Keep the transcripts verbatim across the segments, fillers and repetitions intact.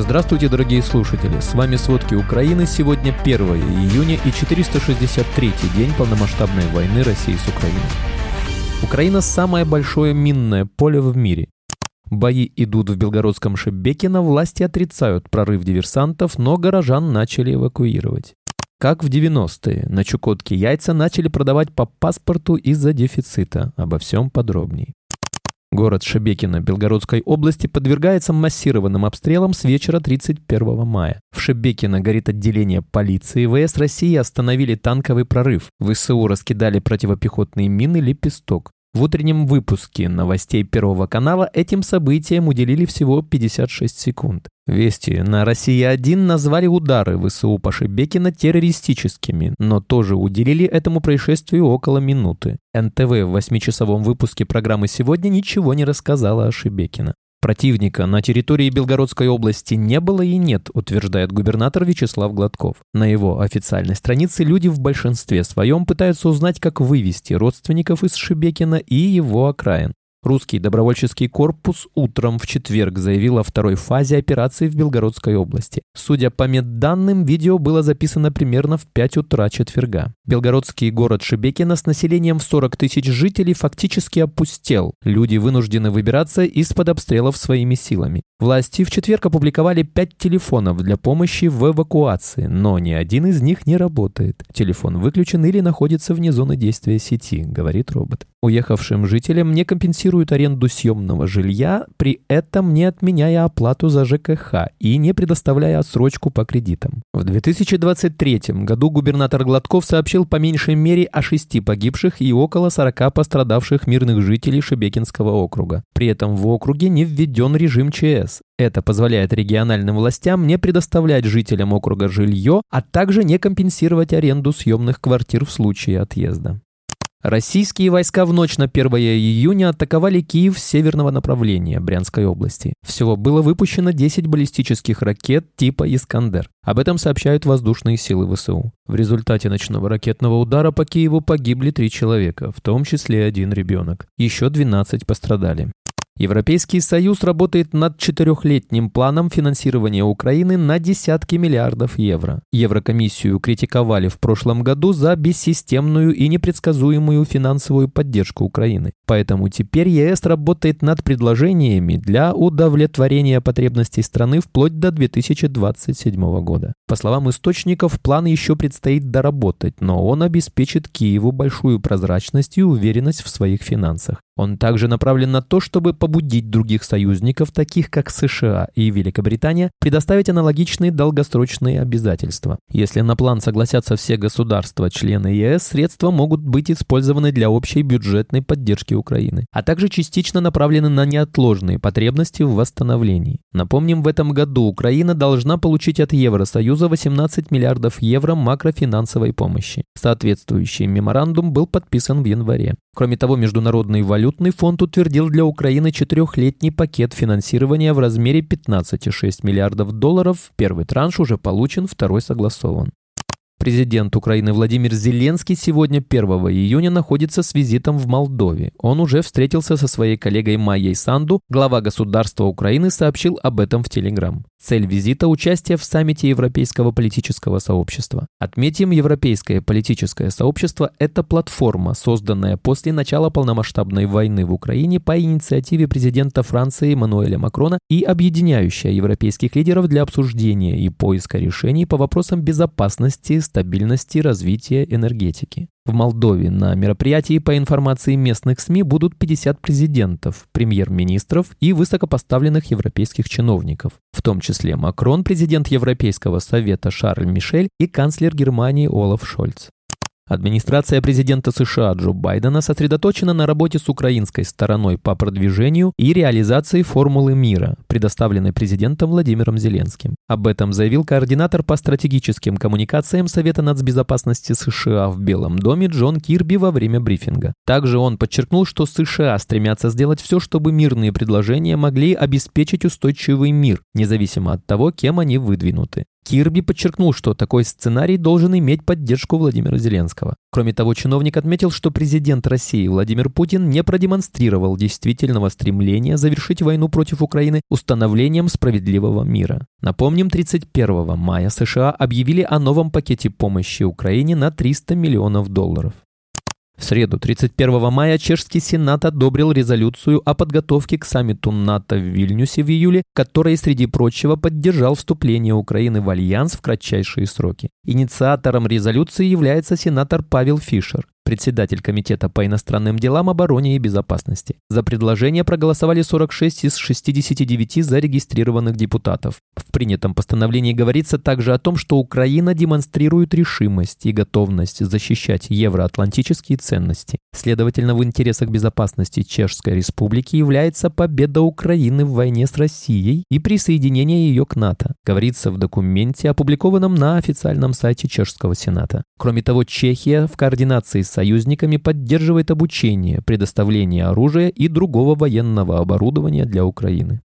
Здравствуйте, дорогие слушатели! С вами «Сводки Украины». Сегодня первое июня и четыреста шестьдесят третий день полномасштабной войны России с Украиной. Украина – самое большое минное поле в мире. Бои идут в белгородском Шебекино, власти отрицают прорыв диверсантов, но горожан начали эвакуировать. Как в девяностые, на Чукотке яйца начали продавать по паспорту из-за дефицита. Обо всем подробней. Город Шебекино Белгородской области подвергается массированным обстрелам с вечера тридцать первого мая. В Шебекино горит отделение полиции, ВС России остановили танковый прорыв, ВСУ раскидали противопехотные мины «Лепесток». В утреннем выпуске новостей Первого канала этим событиям уделили всего пятьдесят шесть секунд. Вести на «Россия один» назвали удары ВСУ по Шебекино террористическими, но тоже уделили этому происшествию около минуты. эн тэ вэ в восьмичасовом выпуске программы «Сегодня» ничего не рассказала о Шебекино. Противника на территории Белгородской области не было и нет, утверждает губернатор Вячеслав Гладков. На его официальной странице люди в большинстве своем пытаются узнать, как вывести родственников из Шебекино и его окраин. Русский добровольческий корпус утром в четверг заявил о второй фазе операции в Белгородской области. Судя по медданным, видео было записано примерно в пять утра четверга. Белгородский город Шебекино с населением в сорок тысяч жителей фактически опустел. Люди вынуждены выбираться из-под обстрелов своими силами. Власти в четверг опубликовали пять телефонов для помощи в эвакуации, но ни один из них не работает. Телефон выключен или находится вне зоны действия сети, говорит робот. Уехавшим жителям не компенсируют аренду съемного жилья, при этом не отменяя оплату за ЖКХ и не предоставляя отсрочку по кредитам. В две тысячи двадцать третьем году губернатор Гладков сообщил по меньшей мере о шести погибших и около сорока пострадавших мирных жителей Шебекинского округа. При этом в округе не введен режим ЧС. Это позволяет региональным властям не предоставлять жителям округа жилье, а также не компенсировать аренду съемных квартир в случае отъезда. Российские войска в ночь на первое июня атаковали Киев с северного направления Брянской области. Всего было выпущено десять баллистических ракет типа «Искандер». Об этом сообщают воздушные силы ВСУ. В результате ночного ракетного удара по Киеву погибли три человека, в том числе один ребенок. Еще двенадцать пострадали. Европейский Союз работает над четырехлетним планом финансирования Украины на десятки миллиардов евро. Еврокомиссию критиковали в прошлом году за бессистемную и непредсказуемую финансовую поддержку Украины. Поэтому теперь ЕС работает над предложениями для удовлетворения потребностей страны вплоть до две тысячи двадцать седьмого года. По словам источников, план еще предстоит доработать, но он обеспечит Киеву большую прозрачность и уверенность в своих финансах. Он также направлен на то, чтобы побудить других союзников, таких как США и Великобритания, предоставить аналогичные долгосрочные обязательства. Если на план согласятся все государства, члены ЕС, средства могут быть использованы для общей бюджетной поддержки Украины, а также частично направлены на неотложные потребности в восстановлении. Напомним, в этом году Украина должна получить от Евросоюза восемнадцать миллиардов евро макрофинансовой помощи. Соответствующий меморандум был подписан в январе. Кроме того, Международный валютный фонд утвердил для Украины четырехлетний пакет финансирования в размере пятнадцать целых шесть десятых миллиардов долларов. Первый транш уже получен, второй согласован. Президент Украины Владимир Зеленский сегодня, первого июня, находится с визитом в Молдове. Он уже встретился со своей коллегой Майей Санду. Глава государства Украины сообщил об этом в Телеграм. Цель визита – участие в саммите Европейского политического сообщества. Отметим, Европейское политическое сообщество – это платформа, созданная после начала полномасштабной войны в Украине по инициативе президента Франции Эммануэля Макрона и объединяющая европейских лидеров для обсуждения и поиска решений по вопросам безопасности, стабильности, развития, энергетики. В Молдове на мероприятии, по информации местных СМИ, будут пятьдесят президентов, премьер-министров и высокопоставленных европейских чиновников, в том числе Макрон, президент Европейского совета Шарль Мишель и канцлер Германии Олаф Шольц. Администрация президента США Джо Байдена сосредоточена на работе с украинской стороной по продвижению и реализации формулы мира, предоставленной президентом Владимиром Зеленским. Об этом заявил координатор по стратегическим коммуникациям Совета нацбезопасности США в Белом доме Джон Кирби во время брифинга. Также он подчеркнул, что США стремятся сделать все, чтобы мирные предложения могли обеспечить устойчивый мир, независимо от того, кем они выдвинуты. Кирби подчеркнул, что такой сценарий должен иметь поддержку Владимира Зеленского. Зеленского. Кроме того, чиновник отметил, что президент России Владимир Путин не продемонстрировал действительного стремления завершить войну против Украины установлением справедливого мира. Напомним, тридцать первого мая США объявили о новом пакете помощи Украине на триста миллионов долларов. В среду, тридцать первого мая, чешский сенат одобрил резолюцию о подготовке к саммиту НАТО в Вильнюсе в июле, который, среди прочего, поддержал вступление Украины в альянс в кратчайшие сроки. Инициатором резолюции является сенатор Павел Фишер, председатель Комитета по иностранным делам, обороне и безопасности. За предложение проголосовали сорок шесть из шестидесяти девяти зарегистрированных депутатов. В принятом постановлении говорится также о том, что Украина демонстрирует решимость и готовность защищать евроатлантические ценности. Следовательно, в интересах безопасности Чешской Республики является победа Украины в войне с Россией и присоединение ее к НАТО, говорится в документе, опубликованном на официальном сайте Чешского Сената. Кроме того, Чехия в координации с союзниками поддерживает обучение, предоставление оружия и другого военного оборудования для Украины.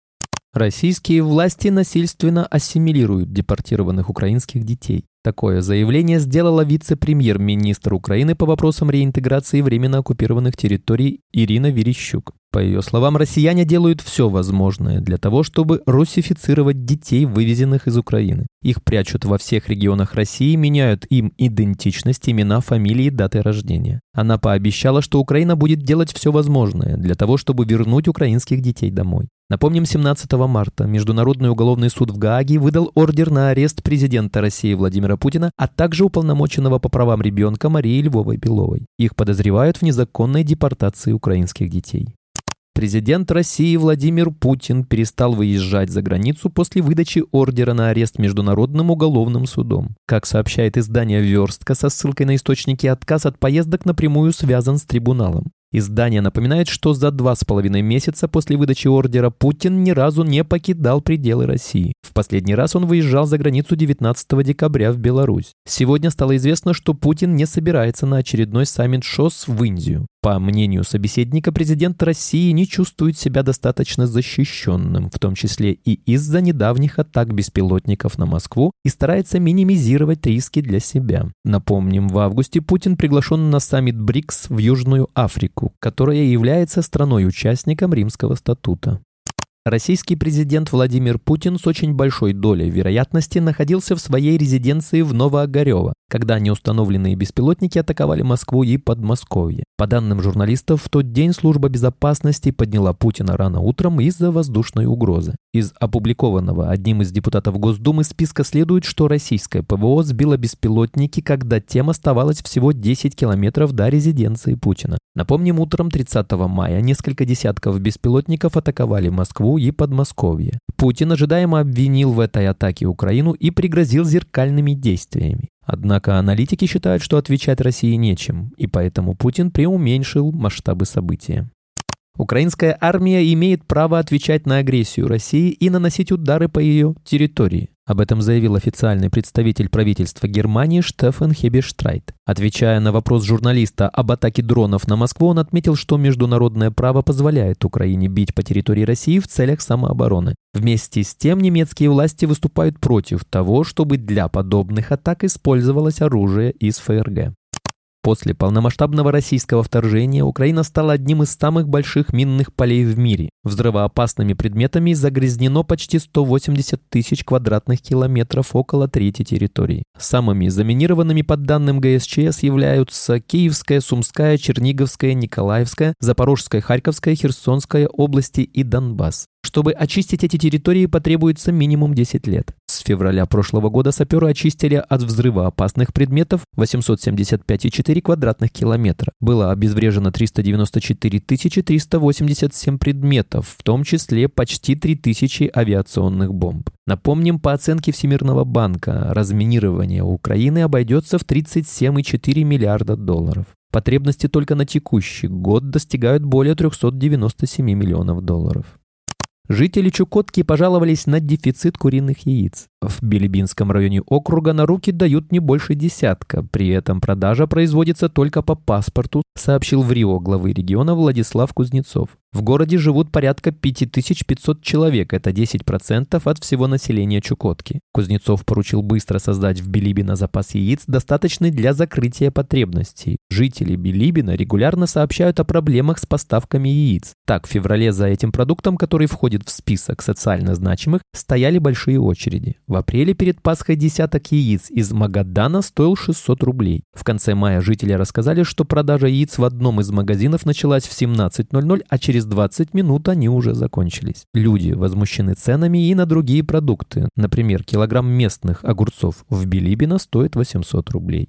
Российские власти насильственно ассимилируют депортированных украинских детей. Такое заявление сделала вице-премьер-министр Украины по вопросам реинтеграции временно оккупированных территорий Ирина Верещук. По ее словам, россияне делают все возможное для того, чтобы русифицировать детей, вывезенных из Украины. Их прячут во всех регионах России, меняют им идентичность, имена, фамилии, даты рождения. Она пообещала, что Украина будет делать все возможное для того, чтобы вернуть украинских детей домой. Напомним, семнадцатого марта Международный уголовный суд в Гааге выдал ордер на арест президента России Владимира Путина, а также уполномоченного по правам ребенка Марии Львовой-Беловой. Их подозревают в незаконной депортации украинских детей. Президент России Владимир Путин перестал выезжать за границу после выдачи ордера на арест Международным уголовным судом. Как сообщает издание «Верстка» со ссылкой на источники, отказ от поездок напрямую связан с трибуналом. Издание напоминает, что за два с половиной месяца после выдачи ордера Путин ни разу не покидал пределы России. В последний раз он выезжал за границу девятнадцатого декабря в Беларусь. Сегодня стало известно, что Путин не собирается на очередной саммит ШОС в Индию. По мнению собеседника, президент России не чувствует себя достаточно защищенным, в том числе и из-за недавних атак беспилотников на Москву, и старается минимизировать риски для себя. Напомним, в августе Путин приглашен на саммит БРИКС в Южную Африку, которая является страной-участником Римского статута. Российский президент Владимир Путин с очень большой долей вероятности находился в своей резиденции в Ново-Огарёво, когда неустановленные беспилотники атаковали Москву и Подмосковье. По данным журналистов, в тот день служба безопасности подняла Путина рано утром из-за воздушной угрозы. Из опубликованного одним из депутатов Госдумы списка следует, что российское ПВО сбило беспилотники, когда тем оставалось всего десять километров до резиденции Путина. Напомним, утром тридцатого мая несколько десятков беспилотников атаковали Москву и Подмосковье. Путин ожидаемо обвинил в этой атаке Украину и пригрозил зеркальными действиями. Однако аналитики считают, что отвечать России нечем, и поэтому Путин преуменьшил масштабы события. Украинская армия имеет право отвечать на агрессию России и наносить удары по ее территории. Об этом заявил официальный представитель правительства Германии Штефан Хебештрайт. Отвечая на вопрос журналиста об атаке дронов на Москву, он отметил, что международное право позволяет Украине бить по территории России в целях самообороны. Вместе с тем немецкие власти выступают против того, чтобы для подобных атак использовалось оружие из ФРГ. После полномасштабного российского вторжения Украина стала одним из самых больших минных полей в мире. Взрывоопасными предметами загрязнено почти сто восемьдесят тысяч квадратных километров, около трети территории. Самыми заминированными по данным гэ эс че эс являются Киевская, Сумская, Черниговская, Николаевская, Запорожская, Харьковская, Херсонская области и Донбасс. Чтобы очистить эти территории, потребуется минимум десять лет. С февраля прошлого года саперы очистили от взрывоопасных предметов восемьсот семьдесят пять целых четыре десятых квадратных километра. Было обезврежено триста девяносто четыре тысячи триста восемьдесят семь предметов, в том числе почти три тысячи авиационных бомб. Напомним, по оценке Всемирного банка, разминирование Украины обойдется в тридцать семь целых четыре десятых миллиарда долларов. Потребности только на текущий год достигают более триста девяносто семь миллионов долларов. Жители Чукотки пожаловались на дефицит куриных яиц. В Билибинском районе округа на руки дают не больше десятка. При этом продажа производится только по паспорту, сообщил в РИО главы региона Владислав Кузнецов. В городе живут порядка пять тысяч пятьсот человек, это десять процентов от всего населения Чукотки. Кузнецов поручил быстро создать в Билибино запас яиц, достаточный для закрытия потребностей. Жители Билибина регулярно сообщают о проблемах с поставками яиц. Так, в феврале за этим продуктом, который входит в список социально значимых, стояли большие очереди. В апреле перед Пасхой десяток яиц из Магадана стоил шестьсот рублей. В конце мая жители рассказали, что продажа яиц в одном из магазинов началась в семнадцать ноль ноль, а через двадцать минут они уже закончились. Люди возмущены ценами и на другие продукты. Например, килограмм местных огурцов в Билибино стоит восемьсот рублей.